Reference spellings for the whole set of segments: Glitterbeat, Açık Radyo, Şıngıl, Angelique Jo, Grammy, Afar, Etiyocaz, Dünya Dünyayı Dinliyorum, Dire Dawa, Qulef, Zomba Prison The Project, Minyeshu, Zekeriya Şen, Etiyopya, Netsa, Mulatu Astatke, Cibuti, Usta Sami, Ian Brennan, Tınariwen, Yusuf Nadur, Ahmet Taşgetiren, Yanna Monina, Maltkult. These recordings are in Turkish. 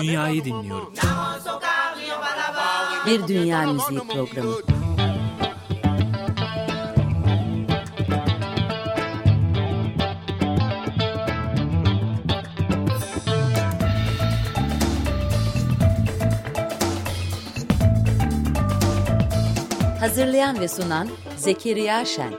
Dünyayı dinliyorum. Bir Dünya Müziği Programı. Hazırlayan ve sunan Zekeriya Şen.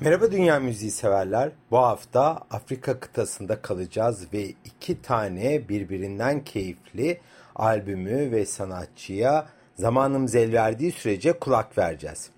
Merhaba dünya müziği severler. Bu hafta Afrika kıtasında kalacağız ve iki tane birbirinden keyifli albümü ve sanatçıya zamanımız el verdiği sürece kulak vereceğiz.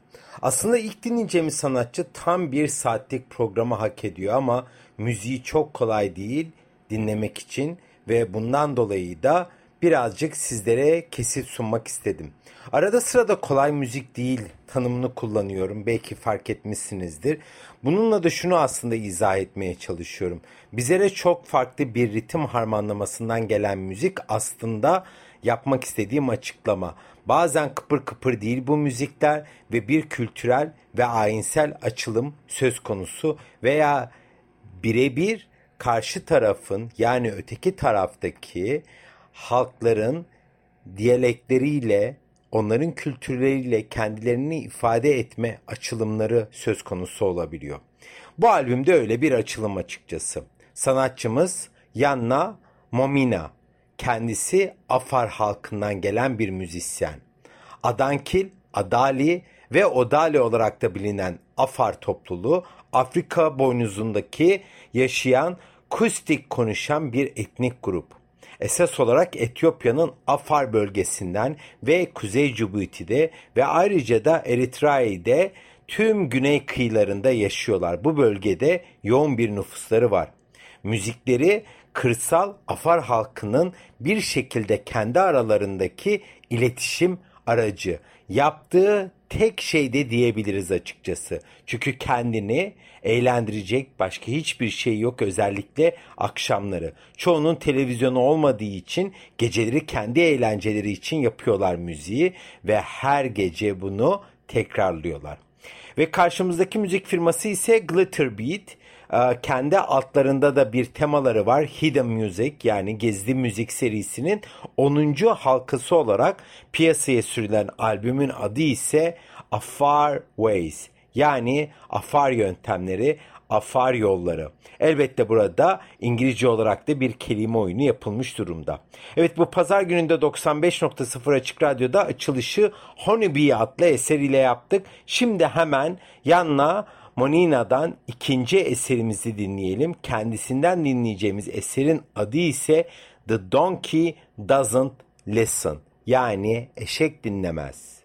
Aslında ilk dinleyeceğimiz sanatçı tam bir saatlik programı hak ediyor ama müziği çok kolay değil dinlemek için ve bundan dolayı da birazcık sizlere kesit sunmak istedim. Arada sırada kolay müzik değil tanımını kullanıyorum. Belki fark etmişsinizdir. Bununla da şunu aslında izah etmeye çalışıyorum. Bizlere çok farklı bir ritim harmanlamasından gelen müzik aslında yapmak istediğim açıklama. Bazen kıpır kıpır değil bu müzikler ve bir kültürel ve ayinsel açılım söz konusu veya birebir karşı tarafın yani öteki taraftaki halkların diyalekleriyle, onların kültürleriyle kendilerini ifade etme açılımları söz konusu olabiliyor. Bu albümde öyle bir açılım açıkçası. Sanatçımız Yanna Monina. Kendisi Afar halkından gelen bir müzisyen. Adankil, Adali ve Odali olarak da bilinen Afar topluluğu Afrika boynuzundaki yaşayan, Kustik konuşan bir etnik grup. Esas olarak Etiyopya'nın Afar bölgesinden ve Kuzey Cibuti'de ve ayrıca da Eritre'de tüm güney kıyılarında yaşıyorlar. Bu bölgede yoğun bir nüfusları var. Müzikleri kırsal Afar halkının bir şekilde kendi aralarındaki iletişim aracı. Yaptığı tek şey de diyebiliriz açıkçası. Çünkü kendini eğlendirecek başka hiçbir şey yok, özellikle akşamları. Çoğunun televizyonu olmadığı için geceleri kendi eğlenceleri için yapıyorlar müziği ve her gece bunu tekrarlıyorlar. Ve karşımızdaki müzik firması ise Glitterbeat. Kendi altlarında da bir temaları var. Hidden Music yani gizli müzik serisinin 10. halkası olarak piyasaya sürülen albümün adı ise Afar Ways yani Afar yöntemleri, Afar yolları. Elbette burada İngilizce olarak da bir kelime oyunu yapılmış durumda. Evet, bu pazar gününde 95.0 Açık Radyo'da açılışı Honeybee adlı eseriyle yaptık. Şimdi hemen Yanna Monina'dan ikinci eserimizi dinleyelim. Kendisinden dinleyeceğimiz eserin adı ise The Donkey Doesn't Listen. Yani eşek dinlemez.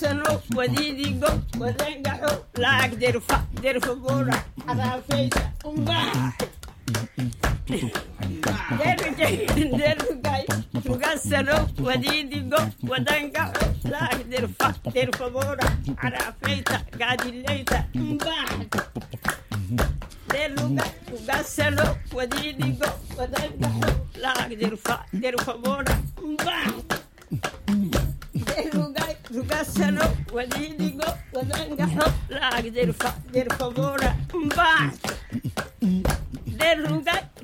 تصرف وديدي جوت وتنجحوا لا أقدر أقدر في الجورة على فيسة أمبارح درجة تصرف وديدي جوت وتنجحوا لا أقدر أقدر في الجورة على فيسة قاعد الليلة أمبارح درجة تصرف وديدي جوت وتنجحوا لا أقدر أقدر في الجورة أمبارح Rugasano, Wadidigo, Wadangaho, Lag, their favora, Mbah. Then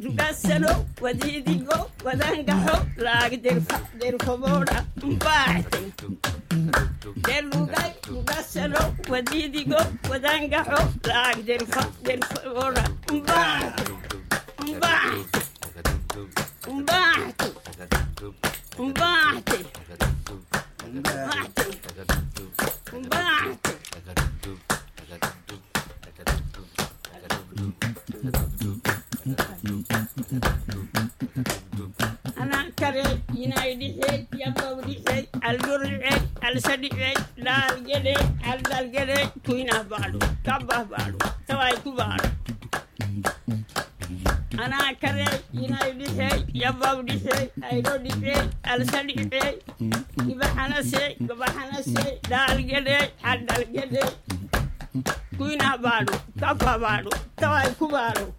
Rugasano, Wadidigo, Wadangaho, Lag, their favora, Mbah. Then Rugasano, Wadidigo, Wadangaho, Lag, their favora, Mbah. Mbah. Mbah. Mbah. أنا كريت ينادي هيك يا بودي هيك الجري هيك السدي هيك لا الجري على الجري كوينا بالو كبه بالو تواي كبار أنا كريت ينادي هيك يا بودي هيك أيدودي هيك السدي هيك يبحنا سي لا الجري على الجري كوينا بالو كبه بالو تواي كبارو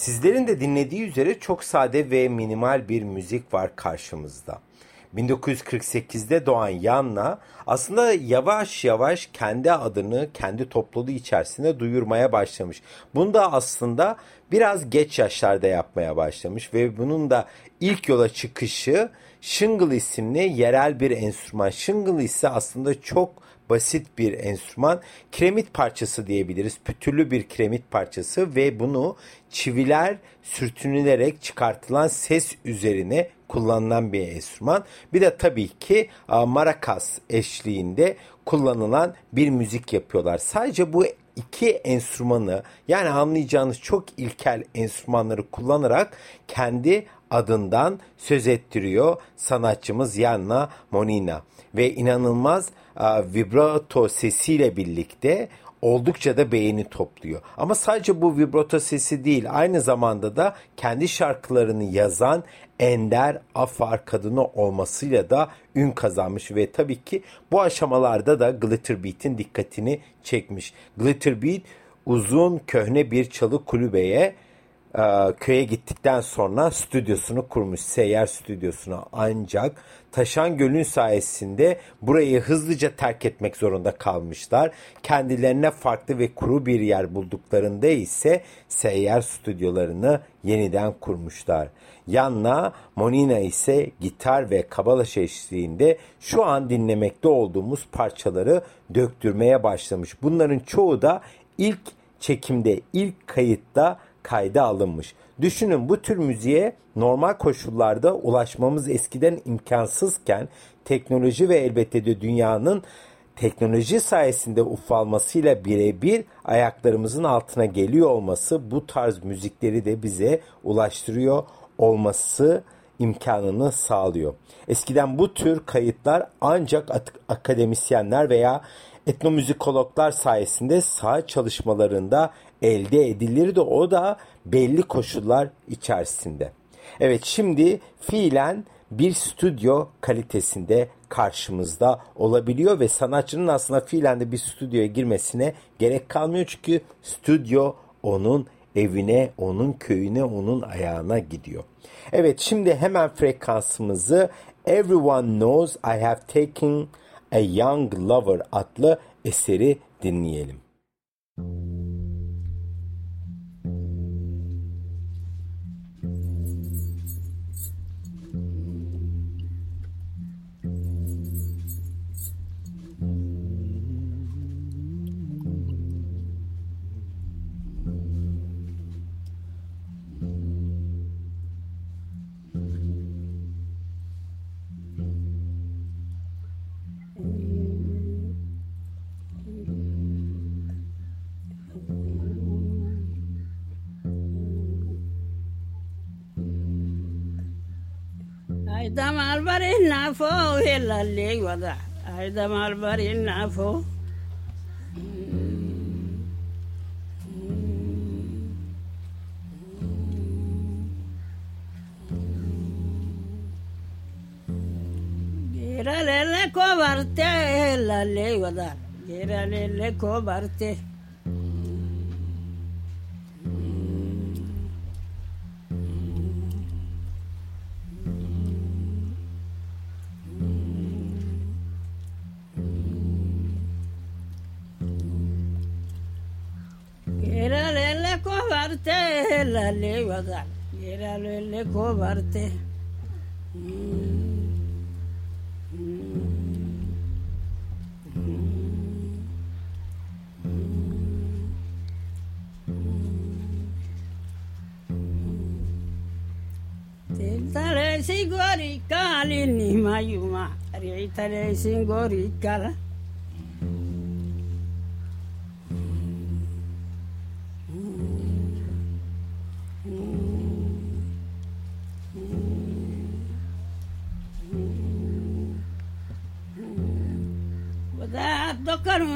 Sizlerin de dinlediği üzere çok sade ve minimal bir müzik var karşımızda. 1948'de doğan Yanna aslında yavaş yavaş kendi adını kendi topluluğu içerisinde duyurmaya başlamış. Bunu da aslında biraz geç yaşlarda yapmaya başlamış ve bunun da ilk yola çıkışı şıngıl isimli yerel bir enstrüman. Şıngıl ise aslında çok basit bir enstrüman. Kiremit parçası diyebiliriz. Pütürlü bir kiremit parçası ve bunu çiviler sürtünülerek çıkartılan ses üzerine kullanılan bir enstrüman. Bir de tabii ki marakas eşliğinde kullanılan bir müzik yapıyorlar. Sadece bu iki enstrümanı, yani anlayacağınız çok ilkel enstrümanları kullanarak kendi adından söz ettiriyor sanatçımız Yanna Monina. Ve inanılmaz vibrato sesiyle birlikte oldukça da beğeni topluyor. Ama sadece bu vibrato sesi değil, aynı zamanda da kendi şarkılarını yazan ender Afar kadını olmasıyla da ün kazanmış ve tabii ki bu aşamalarda da Glitterbeat'in dikkatini çekmiş. Glitterbeat uzun köhne bir çalı kulübeye köye gittikten sonra stüdyosunu kurmuş, seyyar stüdyosunu, ancak taşan gölün sayesinde burayı hızlıca terk etmek zorunda kalmışlar. Kendilerine farklı ve kuru bir yer bulduklarında ise seyyar stüdyolarını yeniden kurmuşlar. Yanna Monina ise gitar ve kabalaş eşliğinde şu an dinlemekte olduğumuz parçaları döktürmeye başlamış. Bunların çoğu da ilk çekimde, ilk kayıtta kayda alınmış. Düşünün, bu tür müziğe normal koşullarda ulaşmamız eskiden imkansızken teknoloji ve elbette de dünyanın teknoloji sayesinde ufalmasıyla birebir ayaklarımızın altına geliyor olması bu tarz müzikleri de bize ulaştırıyor olması imkanını sağlıyor. Eskiden bu tür kayıtlar ancak akademisyenler veya etnomüzikologlar sayesinde saha çalışmalarında elde edilirdi. O da belli koşullar içerisinde. Evet, şimdi fiilen bir stüdyo kalitesinde karşımızda olabiliyor ve sanatçının aslında fiilen de bir stüdyoya girmesine gerek kalmıyor. Çünkü stüdyo onun evine, onun köyüne, onun ayağına gidiyor. Evet, şimdi hemen frekansımızı Everyone Knows I Have Taken A Young Lover adlı eseri dinleyelim. Damar barin nafo helali vada. Ay damar barin nafo. Giralele ko barte helali vada. Giralele ko barte. Lele vada, era lele cobarte. Tentare singori cali ni mayuma, riitare singori cala.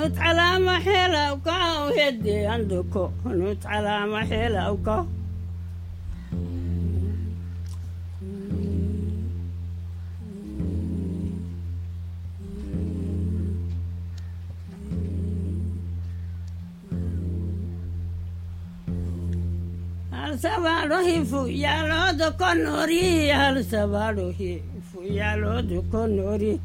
نوت على محيله وكاو هدي عندكو نوت على محيله وكاو Sabarohifu yalo do konori yalo sabarohifu yalo do konori.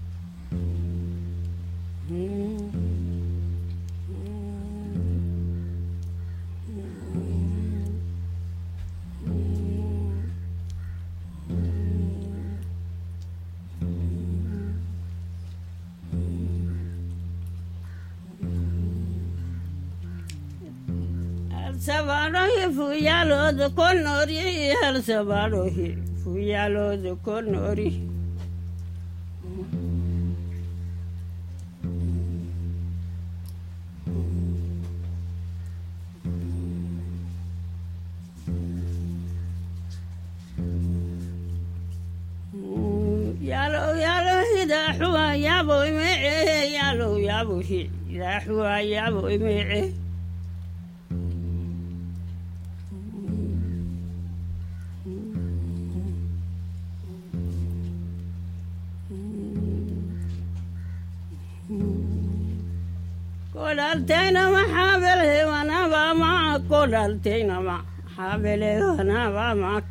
Sabarohi fuyalo de konori, el sabarohi fuyalo de konori. Yalo yalo hida huwa yabo ime, yalo yabo hida huwa yabo ime. Kolalteyna mahabele vana vamak, kolalteyna mahabele vana vamak.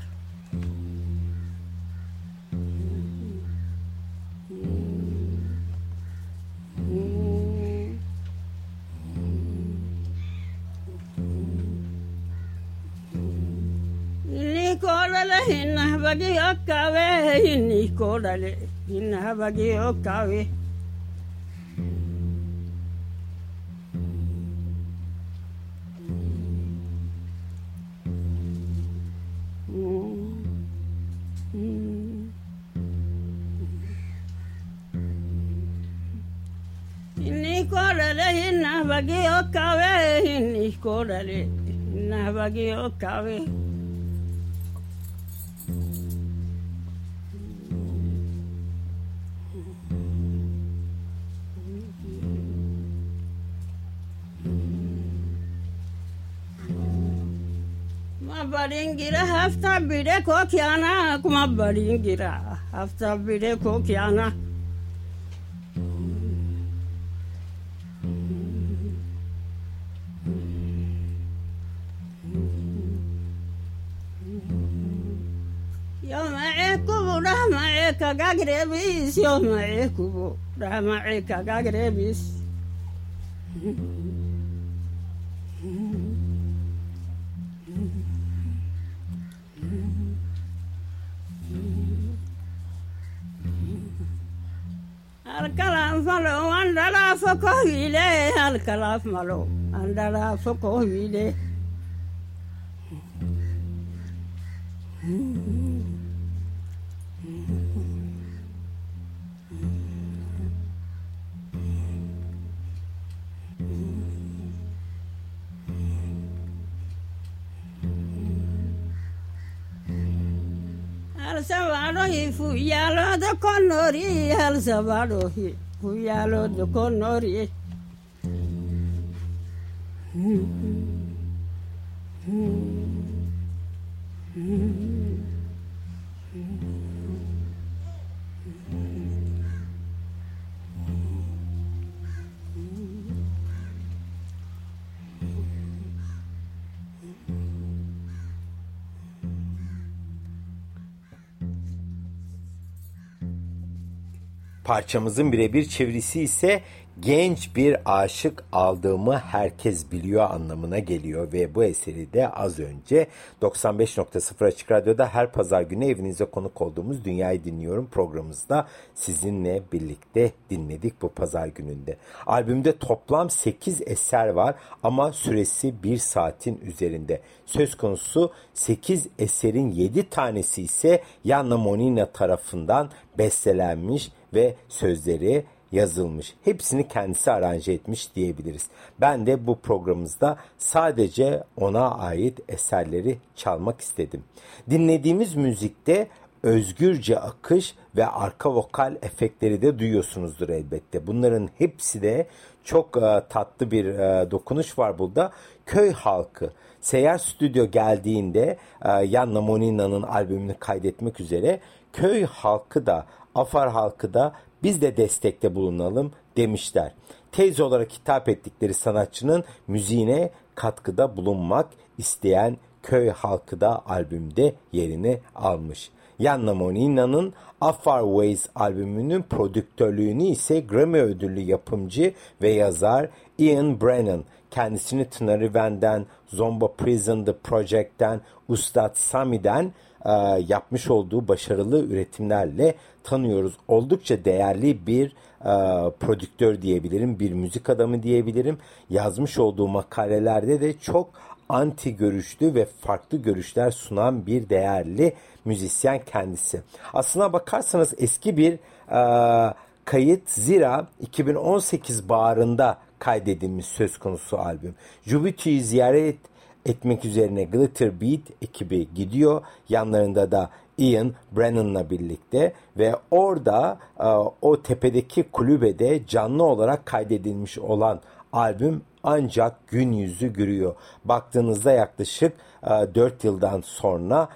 Ni kolale hinna bagi okawe, ni kolale hinna bagi okawe. Korale navagi okawe mabaringira hafta bire kokiana kumabaringira hafta bire kokiana. Kagagrebis yoma ekubo rama ekagagrebis. Alkalaf malo andala fokohile, alkalaf malo andala fokohile. Fuyalo de konori, el sabarohi, fuyalo de konori. Parçamızın birebir çevirisi ise genç bir aşık aldığımı herkes biliyor anlamına geliyor ve bu eseri de az önce 95.0 Açık Radyo'da her pazar günü evinize konuk olduğumuz Dünyayı Dinliyorum programımızda sizinle birlikte dinledik bu pazar gününde. Albümde toplam 8 eser var ama süresi 1 saatin üzerinde. Söz konusu 8 eserin 7 tanesi ise Yanna Monina tarafından bestelenmiş ve sözleri yazılmış. Hepsini kendisi aranje etmiş diyebiliriz. Ben de bu programımızda sadece ona ait eserleri çalmak istedim. Dinlediğimiz müzikte özgürce akış ve arka vokal efektleri de duyuyorsunuzdur elbette. Bunların hepsi de çok tatlı bir dokunuş var burada. Köy halkı. Seyyar Stüdyo geldiğinde Yanna Monina'nın albümünü kaydetmek üzere köy halkı da Afar halkı da biz de destekte bulunalım demişler. Teyze olarak hitap ettikleri sanatçının müziğine katkıda bulunmak isteyen köy halkı da albümde yerini almış. Yanna Monina'nın Afar Ways albümünün prodüktörlüğünü ise Grammy ödüllü yapımcı ve yazar Ian Brennan, kendisini Tınariwen'den, Zomba Prison The Project'ten, Usta Sami'den yapmış olduğu başarılı üretimlerle tanıyoruz. Oldukça değerli bir prodüktör diyebilirim, bir müzik adamı diyebilirim. Yazmış olduğu makalelerde de çok anti görüşlü ve farklı görüşler sunan bir değerli müzisyen kendisi. Aslına bakarsanız eski bir kayıt, zira 2018 baharında kaydedilmiş söz konusu albüm. Cibuti'yi ziyaret etmek üzerine Glitterbeat ekibi gidiyor. Yanlarında da Ian Brennan'la birlikte ve orada o tepedeki kulübede canlı olarak kaydedilmiş olan albüm ancak gün yüzü görüyor. Baktığınızda yaklaşık 4 yıldan sonra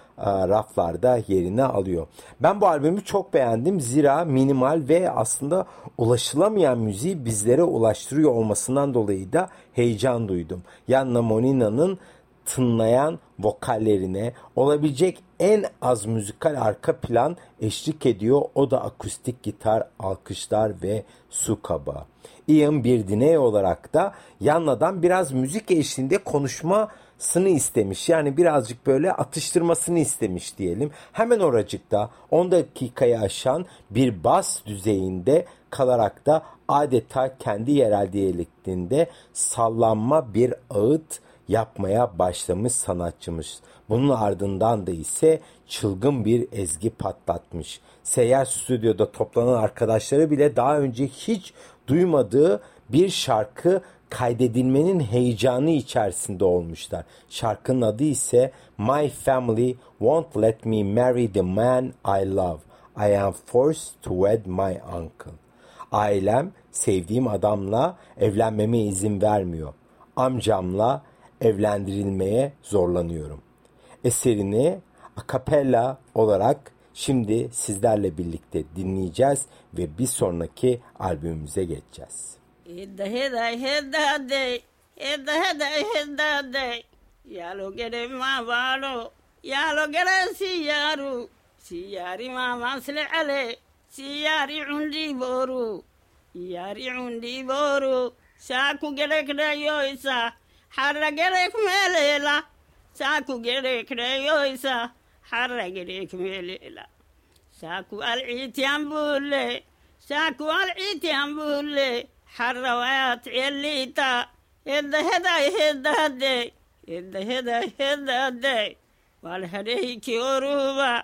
raflarda yerini alıyor. Ben bu albümü çok beğendim. Zira minimal ve aslında ulaşılamayan müziği bizlere ulaştırıyor olmasından dolayı da heyecan duydum. Yanna Monina'nın tınlayan vokallerine olabilecek en az müzikal arka plan eşlik ediyor. O da akustik gitar, alkışlar ve su kaba. Ian bir diney olarak da Yanna'dan biraz müzik eşliğinde konuşmasını istemiş. Yani birazcık böyle atıştırmasını istemiş diyelim. Hemen oracıkta 10 dakikayı aşan bir bas düzeyinde kalarak da adeta kendi yerel diyalektiğinde sallanma bir ağıt yapmaya başlamış sanatçımız. Bunun ardından da ise çılgın bir ezgi patlatmış. Seyyar stüdyoda toplanan arkadaşları bile daha önce hiç duymadığı bir şarkı kaydedilmenin heyecanı içerisinde olmuşlar. Şarkının adı ise My Family Won't Let Me Marry The Man I Love. I Am Forced To Wed My Uncle. Ailem sevdiğim adamla evlenmeme izin vermiyor. Amcamla evlendirilmeye zorlanıyorum. Eserini akapella olarak şimdi sizlerle birlikte dinleyeceğiz ve bir sonraki albümümüze geçeceğiz. Harra gerek melela, saku gerek reyoysa, harra gerek melela. Saku al-itiyan bulle, saku al-itiyan bulle, harra vayat ellita, edda heday hedda heday, edda heday hedda heday. Valhareyki yoruba,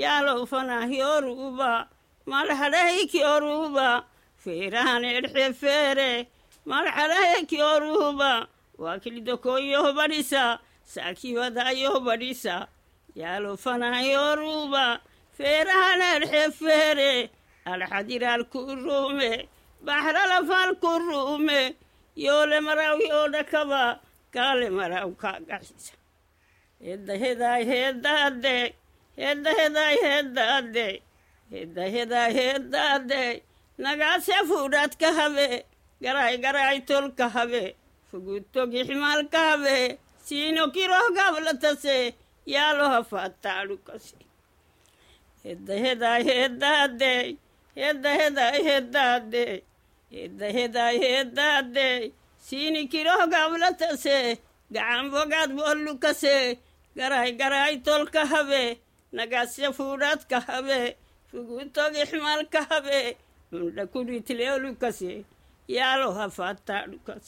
yalo fanah yoruba, malhareyki yoruba, firan el-hifere, مرحلك يا روبا واكل دكويه بريسا ساكي ودايه بريسا يا لوفنا يا روبا فيران الحفيري الحدير الكرومي بحر الفال الكرومي يول مراو يول كبا قال مراو كاغسا هدا هدا هدا هدا هدا هدا هدا هدا هدا هدا نغاس فودات كهبه Garay tol kahve, fugutto gihmal kahve, sino kiroh gavlatase, yaloha fatalukase. Hedda hedda hedda day, hedda hedda hedda day, hedda hedda hedda day, sini kiroh gavlatase, gambo gad bollukase, garay tol kahve, nagasya furat kahve, fugutto gihmal kahve, mundakuri tileolukase. Yalo hafata lukas.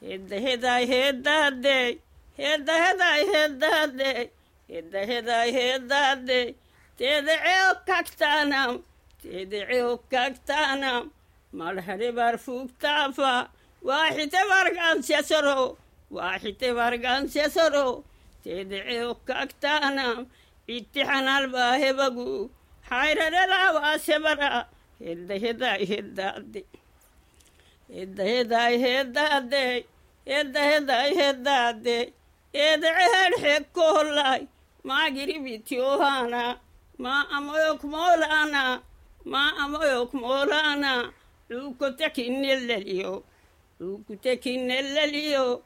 Hedda hedda hedda day. Hedda hedda hedda day. Hedda hedda hedda day. Ted'u kaktanam. Malhari barfuk tafa. Wahite vargan sesoro. Ted'u kaktanam. İttihan albahebagu. Hayra lala wa sebara. Hedda day. Edda heday ed'er hekolay ma giribit yohana ma amoyok molana lukutekin elleliyo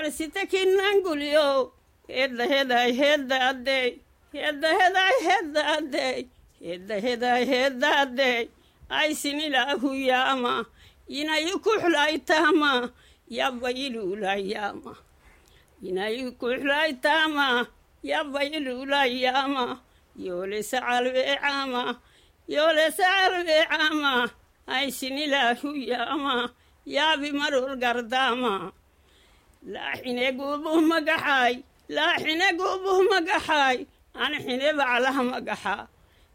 Arsitekinden gülüyor. Hedda heday hedda addey. Hedda heday hedda addey. Hedda heday hedda addey. Ay sinilahu yama. Yine yukuhlaytama. Yabbayilulahiyama. Yine yukuhlaytama. Yabbayilulahiyama. Yole sa'al ve'ama. Yole sa'al ve'ama. Ay sinilahu yama. Yabi marul gardama. Lahine gubuh magahay. Lahine gubuh magahay. Anhine ba'lah magaha.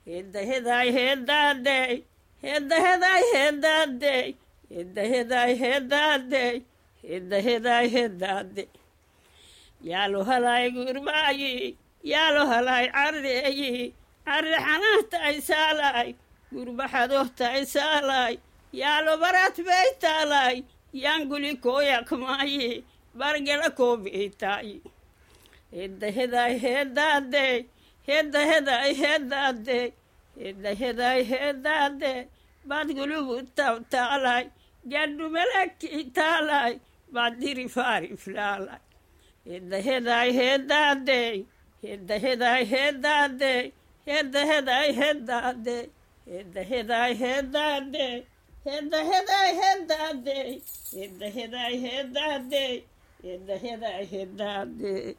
Hedda heday hedda addey. Hedda heday hedda addey. Hedda heday hedda addey. Hedda heday hedda addey. Yalu halay gurbayi. Yalu halay arreyi. Arre hanahta isalay. Gurbahadohta isalay. Yalu barat beytalay. Yanguli koyakmayi. Bargela kobitai. Hedda heday hedda addey. Hedda heday hedda addey. Hedda heday hedda addey. Bad gulubu tavtalay. Gaddu melek italay. Bad dirifari flalay. Hedda heday hedda addey. Hedda heday hedda addey. Hedda heday hedda addey. Hedda heday hedda addey. Hedda heday hedda addey. Hedda heday hedda addey. Hedda heday hedda addey.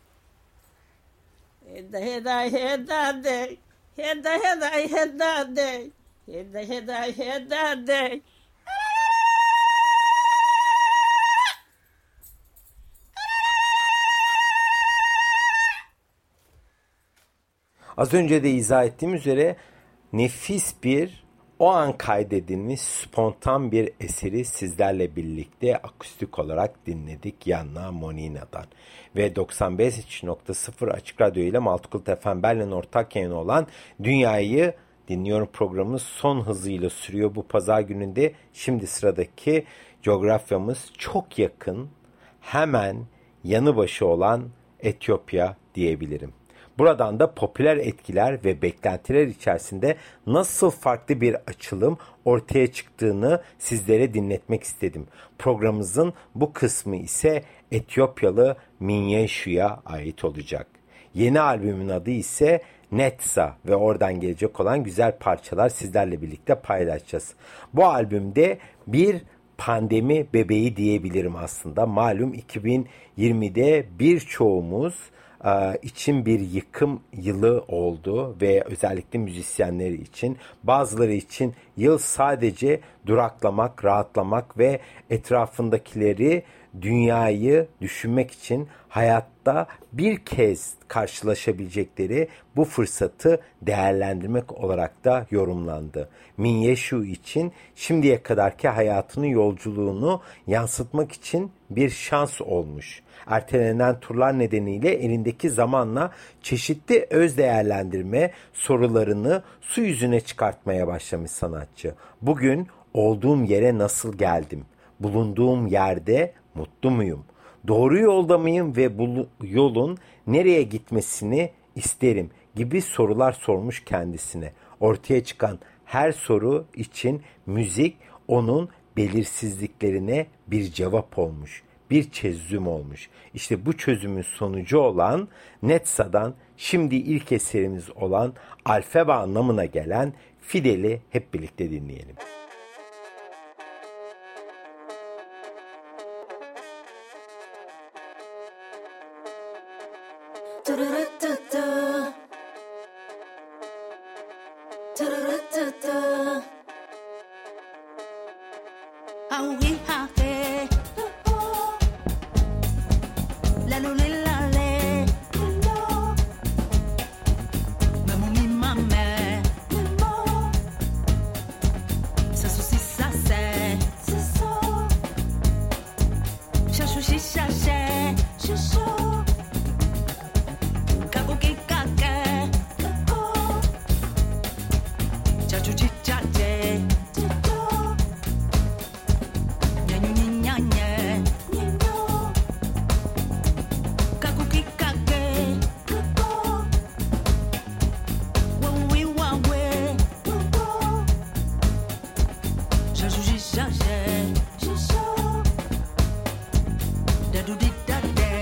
Hedda heday hedda addey. Hedda heday hedda addey. Hedda heday hedda addey. Az önce de izah ettiğim üzere nefis bir o an kaydedilmiş spontan bir eseri sizlerle birlikte akustik olarak dinledik Yanna Monina'dan. Ve 95.0 Açık Radyo ile Maltkult FM Berlin ortak yayını olan Dünyayı Dinliyorum programımız son hızıyla sürüyor bu pazar gününde. Şimdi sıradaki coğrafyamız çok yakın, hemen yanı başı olan Etiyopya diyebilirim. Buradan da popüler etkiler ve beklentiler içerisinde nasıl farklı bir açılım ortaya çıktığını sizlere dinletmek istedim. Programımızın bu kısmı ise Etiyopyalı Minyeshu'ya ait olacak. Yeni albümün adı ise Netsa ve oradan gelecek olan güzel parçalar sizlerle birlikte paylaşacağız. Bu albümde bir pandemi bebeği diyebilirim aslında. Malum 2020'de birçoğumuz için bir yıkım yılı oldu ve özellikle müzisyenleri için, bazıları için yıl sadece duraklamak, rahatlamak ve etrafındakileri, dünyayı düşünmek için hayatta bir kez karşılaşabilecekleri bu fırsatı değerlendirmek olarak da yorumlandı. Minyeshu için şimdiye kadarki hayatının yolculuğunu yansıtmak için bir şans olmuş. Ertelenen turlar nedeniyle elindeki zamanla çeşitli öz değerlendirme sorularını su yüzüne çıkartmaya başlamış sanatçı. Bugün olduğum yere nasıl geldim? Bulunduğum yerde mutlu muyum? Doğru yolda mıyım ve bu yolun nereye gitmesini isterim gibi sorular sormuş kendisine. Ortaya çıkan her soru için müzik onun belirsizliklerine bir cevap olmuş, bir çözüm olmuş. İşte bu çözümün sonucu olan Netsa'dan şimdi ilk eserimiz olan alfabe anlamına gelen Fidel'i hep birlikte dinleyelim. Jaja, jaja, da do di da da.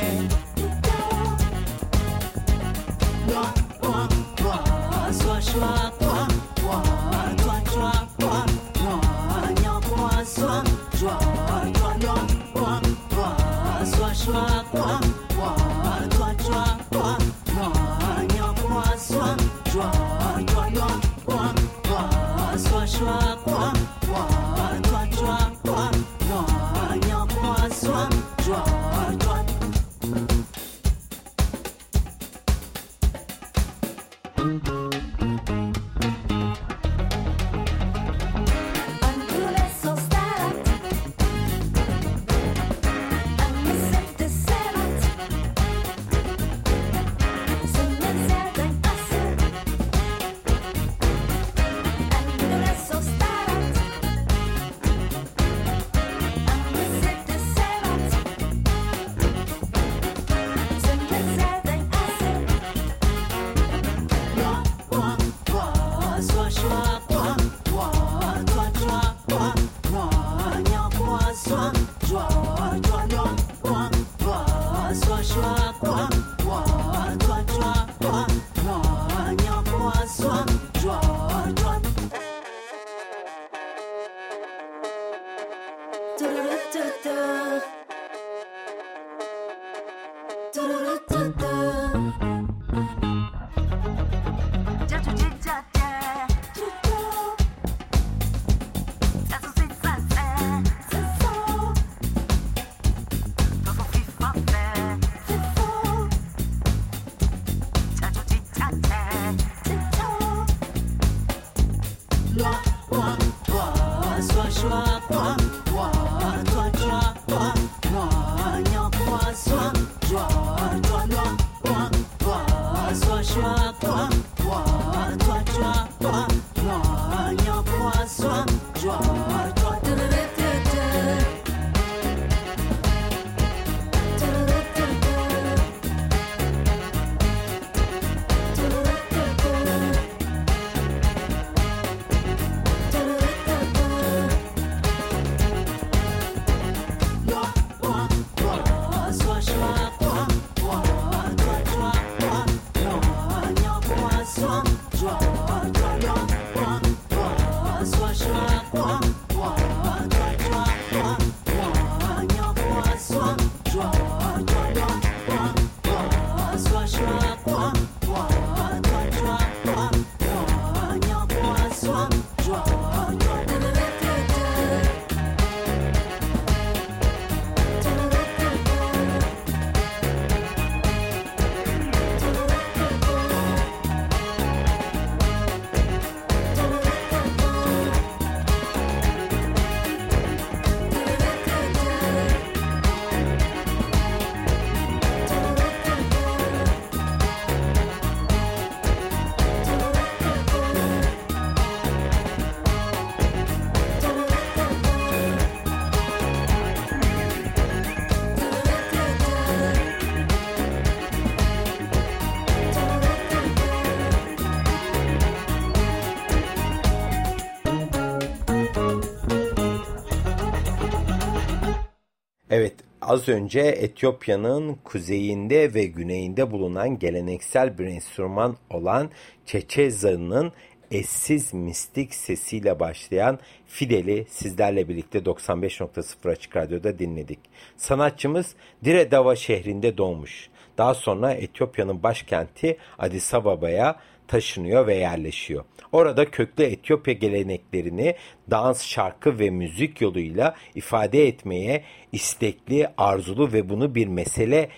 Az önce Etiyopya'nın kuzeyinde ve güneyinde bulunan geleneksel bir enstrüman olan Çeçeza'nın eşsiz mistik sesiyle başlayan Fidel'i sizlerle birlikte 95.0 Açık Radyo'da dinledik. Sanatçımız Dire Dawa şehrinde doğmuş. Daha sonra Etiyopya'nın başkenti Addis Ababa'ya taşınıyor ve yerleşiyor. Orada köklü Etiyopya geleneklerini dans, şarkı ve müzik yoluyla ifade etmeye istekli, arzulu ve bunu bir mesele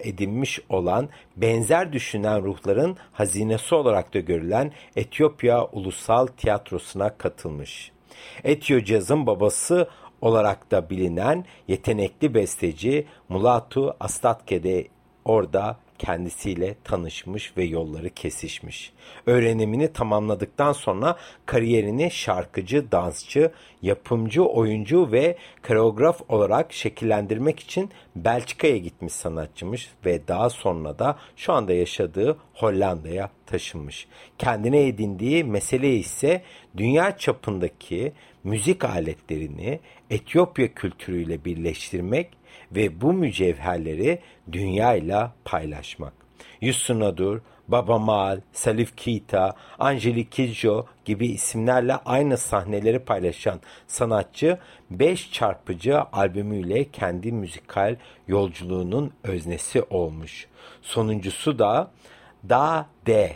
edinmiş olan, benzer düşünen ruhların hazinesi olarak da görülen Etiyopya Ulusal Tiyatrosu'na katılmış. Etiyocaz'ın babası olarak da bilinen yetenekli besteci Mulatu Astatke de orada kendisiyle tanışmış ve yolları kesişmiş. Öğrenimini tamamladıktan sonra kariyerini şarkıcı, dansçı, yapımcı, oyuncu ve koreograf olarak şekillendirmek için Belçika'ya gitmiş sanatçımış ve daha sonra da şu anda yaşadığı Hollanda'ya taşınmış. Kendine edindiği mesele ise dünya çapındaki müzik aletlerini Etiyopya kültürüyle birleştirmek ve bu mücevherleri dünyayla paylaşmak. Yusuf Nadur, Baba Mal, Salif Keita, Angelique Jo gibi isimlerle aynı sahneleri paylaşan sanatçı 5 çarpıcı albümüyle kendi müzikal yolculuğunun öznesi olmuş. Sonuncusu da Dire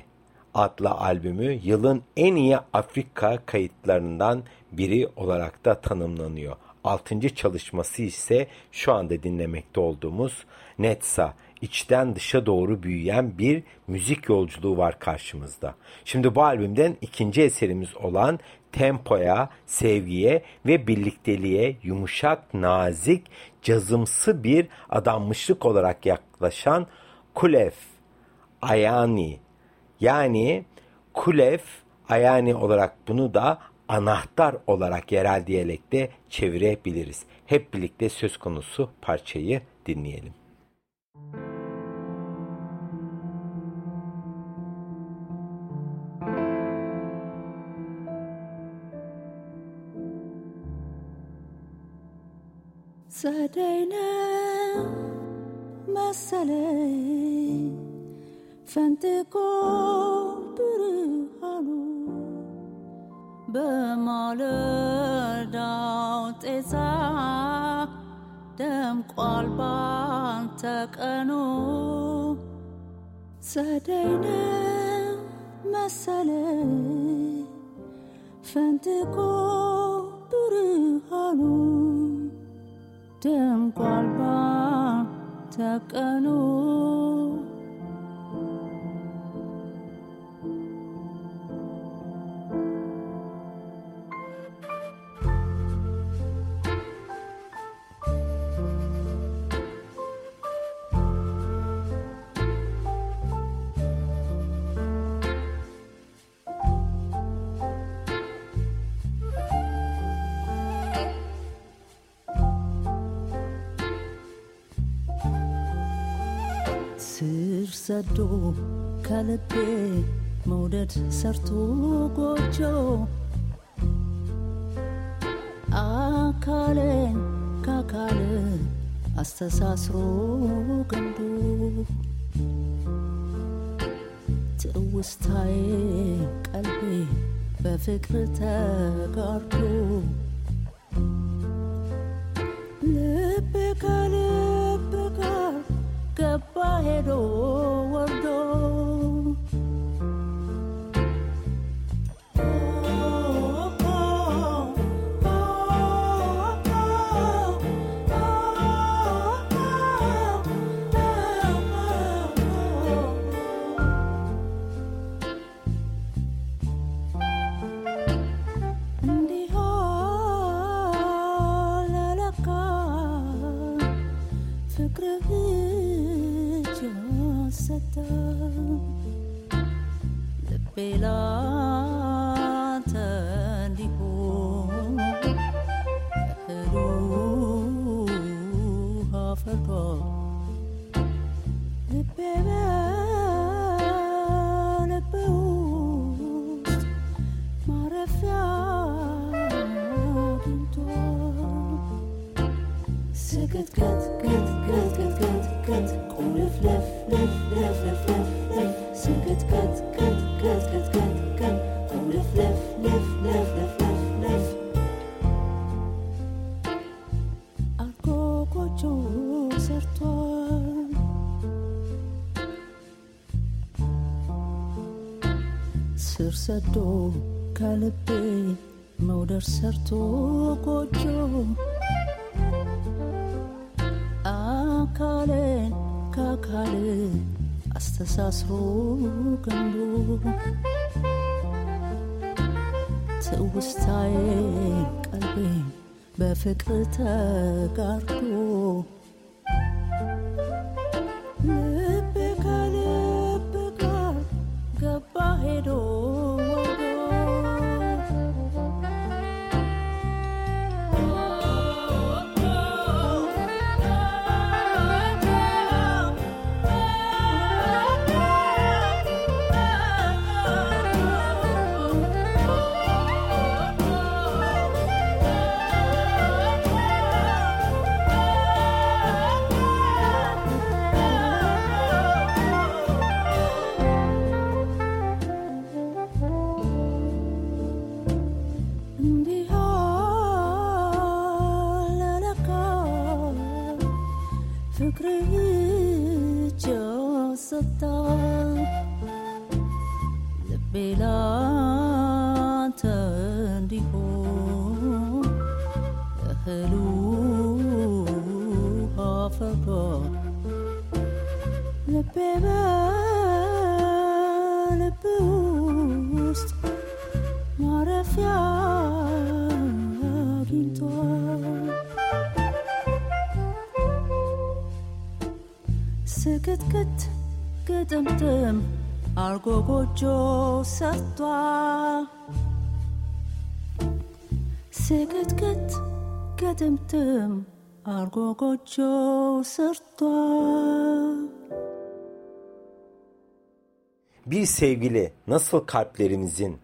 adlı albümü yılın en iyi Afrika kayıtlarından biri olarak da tanımlanıyor. 6. çalışması ise şu anda dinlemekte olduğumuz Netsa, içten dışa doğru büyüyen bir müzik yolculuğu var karşımızda. Şimdi bu albümden ikinci eserimiz olan tempoya, sevgiye ve birlikteliğe yumuşak, nazik, cazımsı bir adanmışlık olarak yaklaşan Kulef Ayani, yani Kulef Ayani olarak bunu da anahtar olarak yerel diyalekte çevirebiliriz. Hep birlikte söz konusu parçayı dinleyelim. Sadeyne meseley fentekol bürü halu Bemaler daut esa dem qalban takanu sadayna masalay fantiku durhalu dem qalban takanu ይብሰዱ ከልቤ መውደድ ሰርቶ ጎጆ አካሌን ካካል አስተሳስሮ ገንዱ ትውስታዬ ቀልቤ በፍቅር ተጋርዶ ልቤ ከልብ ጋር ገባ ሄዶ ወርዶ Sırsador kalbe moder sarto gojo akalen kakale astasasro gando tewustaye kalbe befekrete gardo Gogojo sartwa Sekat kat kademtem argogojo sartwa Bir sevgili nasıl kalplerimizin,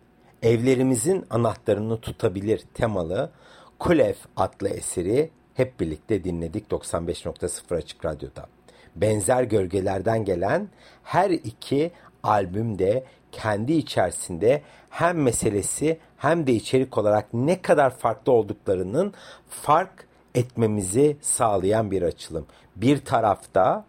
evlerimizin anahtarını tutabilir temalı Kulef adlı eseri hep birlikte dinledik 95.0 Açık Radyo'da. Benzer gölgelerden gelen her iki albüm de kendi içerisinde hem meselesi hem de içerik olarak ne kadar farklı olduklarının fark etmemizi sağlayan bir açılım. Bir tarafta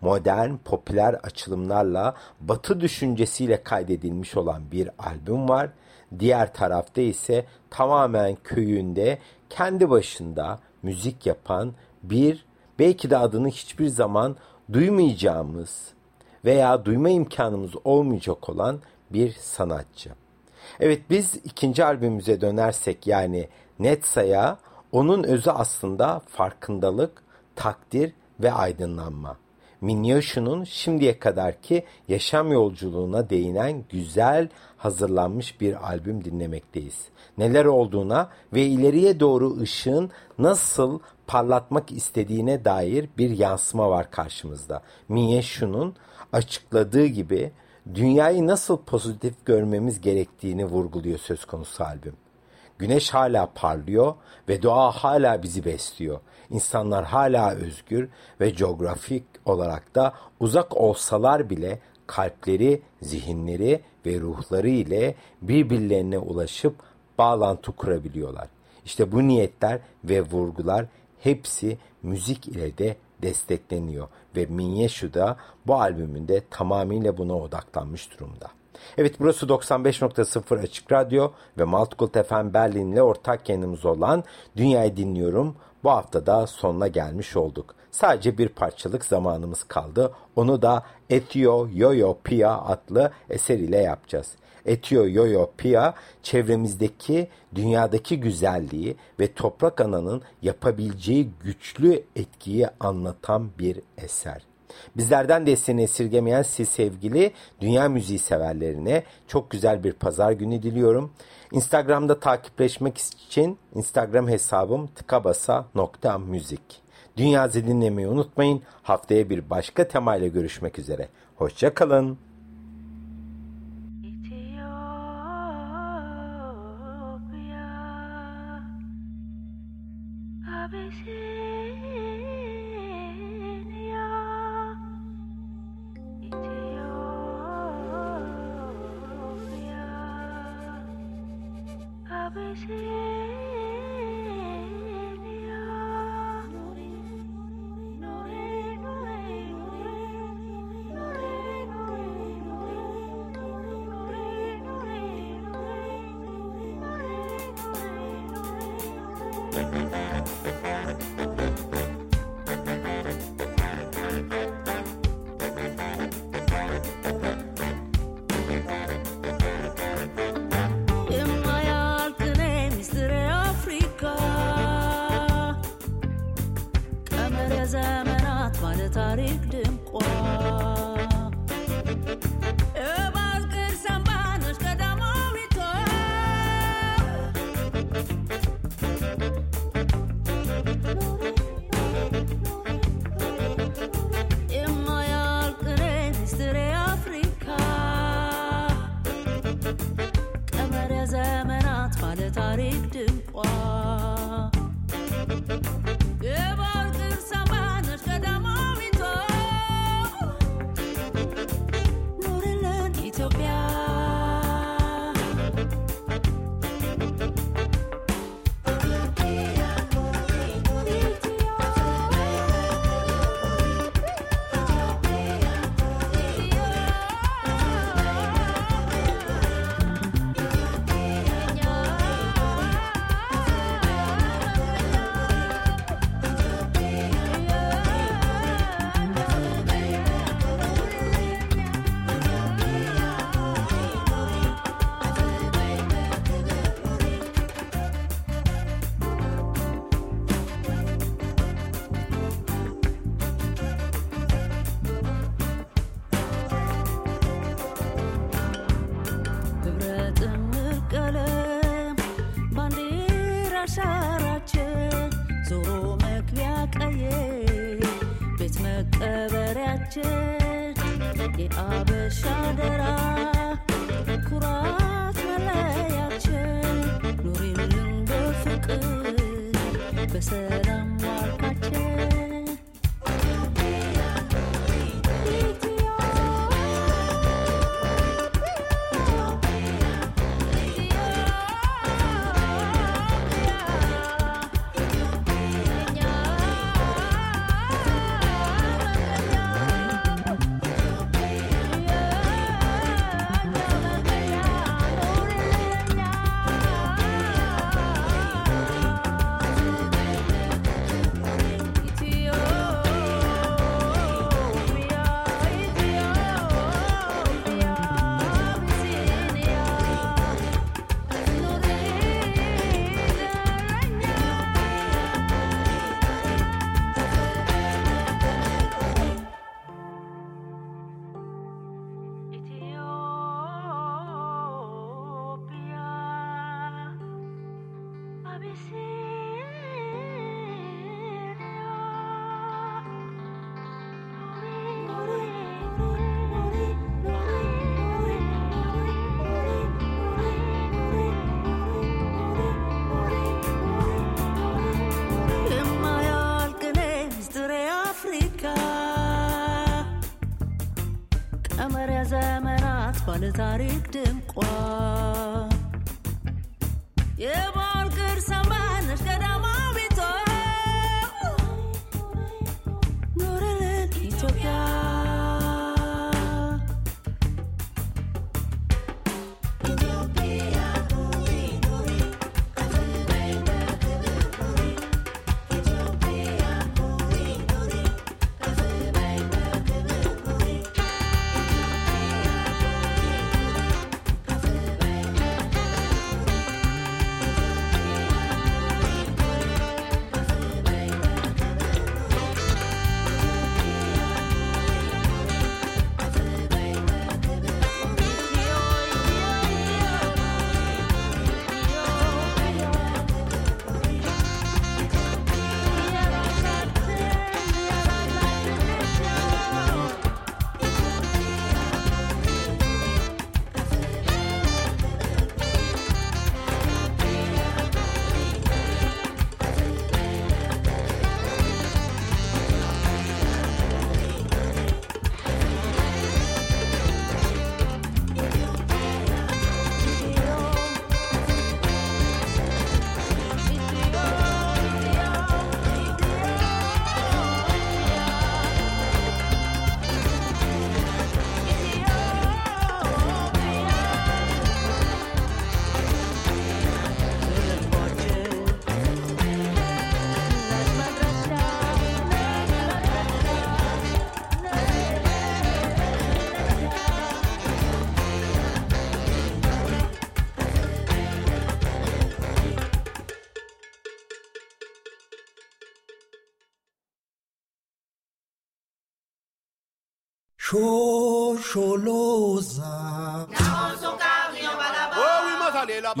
modern, popüler açılımlarla Batı düşüncesiyle kaydedilmiş olan bir albüm var. Diğer tarafta ise tamamen köyünde kendi başında müzik yapan bir belki de adını hiçbir zaman duymayacağımız veya duyma imkanımız olmayacak olan bir sanatçı. Evet biz ikinci albümümüze dönersek yani Netsa'ya onun özü aslında farkındalık, takdir ve aydınlanma. Minyeshu'nun şimdiye kadarki yaşam yolculuğuna değinen güzel hazırlanmış bir albüm dinlemekteyiz. Neler olduğuna ve ileriye doğru ışığın nasıl parlatmak istediğine dair bir yansıma var karşımızda. Minyeshu'nun açıkladığı gibi dünyayı nasıl pozitif görmemiz gerektiğini vurguluyor söz konusu albüm. Güneş hala parlıyor ve doğa hala bizi besliyor. İnsanlar hala özgür ve coğrafik olarak da uzak olsalar bile kalpleri, zihinleri ve ruhları ile birbirlerine ulaşıp bağlantı kurabiliyorlar. İşte bu niyetler ve vurgular hepsi müzik ile de destekleniyor ve Minyeshu da bu albümünde tamamıyla buna odaklanmış durumda. Evet, burası 95.0 Açık Radyo ve Maltkult FM Berlin ile ortak yayınımız olan Dünyayı Dinliyorum bu hafta da sonuna gelmiş olduk. Sadece bir parçalık zamanımız kaldı. Onu da Etiyopya adlı eser ile yapacağız. Etiyopya çevremizdeki dünyadaki güzelliği ve toprak ananın yapabileceği güçlü etkiyi anlatan bir eser. Bizlerden desteğini esirgemeyen siz sevgili dünya müziği severlerine çok güzel bir pazar günü diliyorum. Instagram'da takipleşmek için Instagram hesabım tıkabasa.müzik. Dünyayı dinlemeyi unutmayın. Haftaya bir başka temayla görüşmek üzere. Hoşça kalın.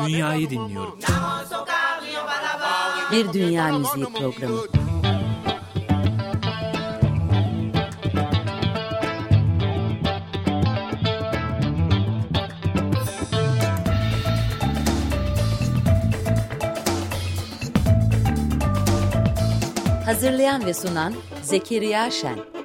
Dünyayı dinliyorum. Bir Dünya Müziği Programı. Hazırlayan ve sunan Zekeriya Şen.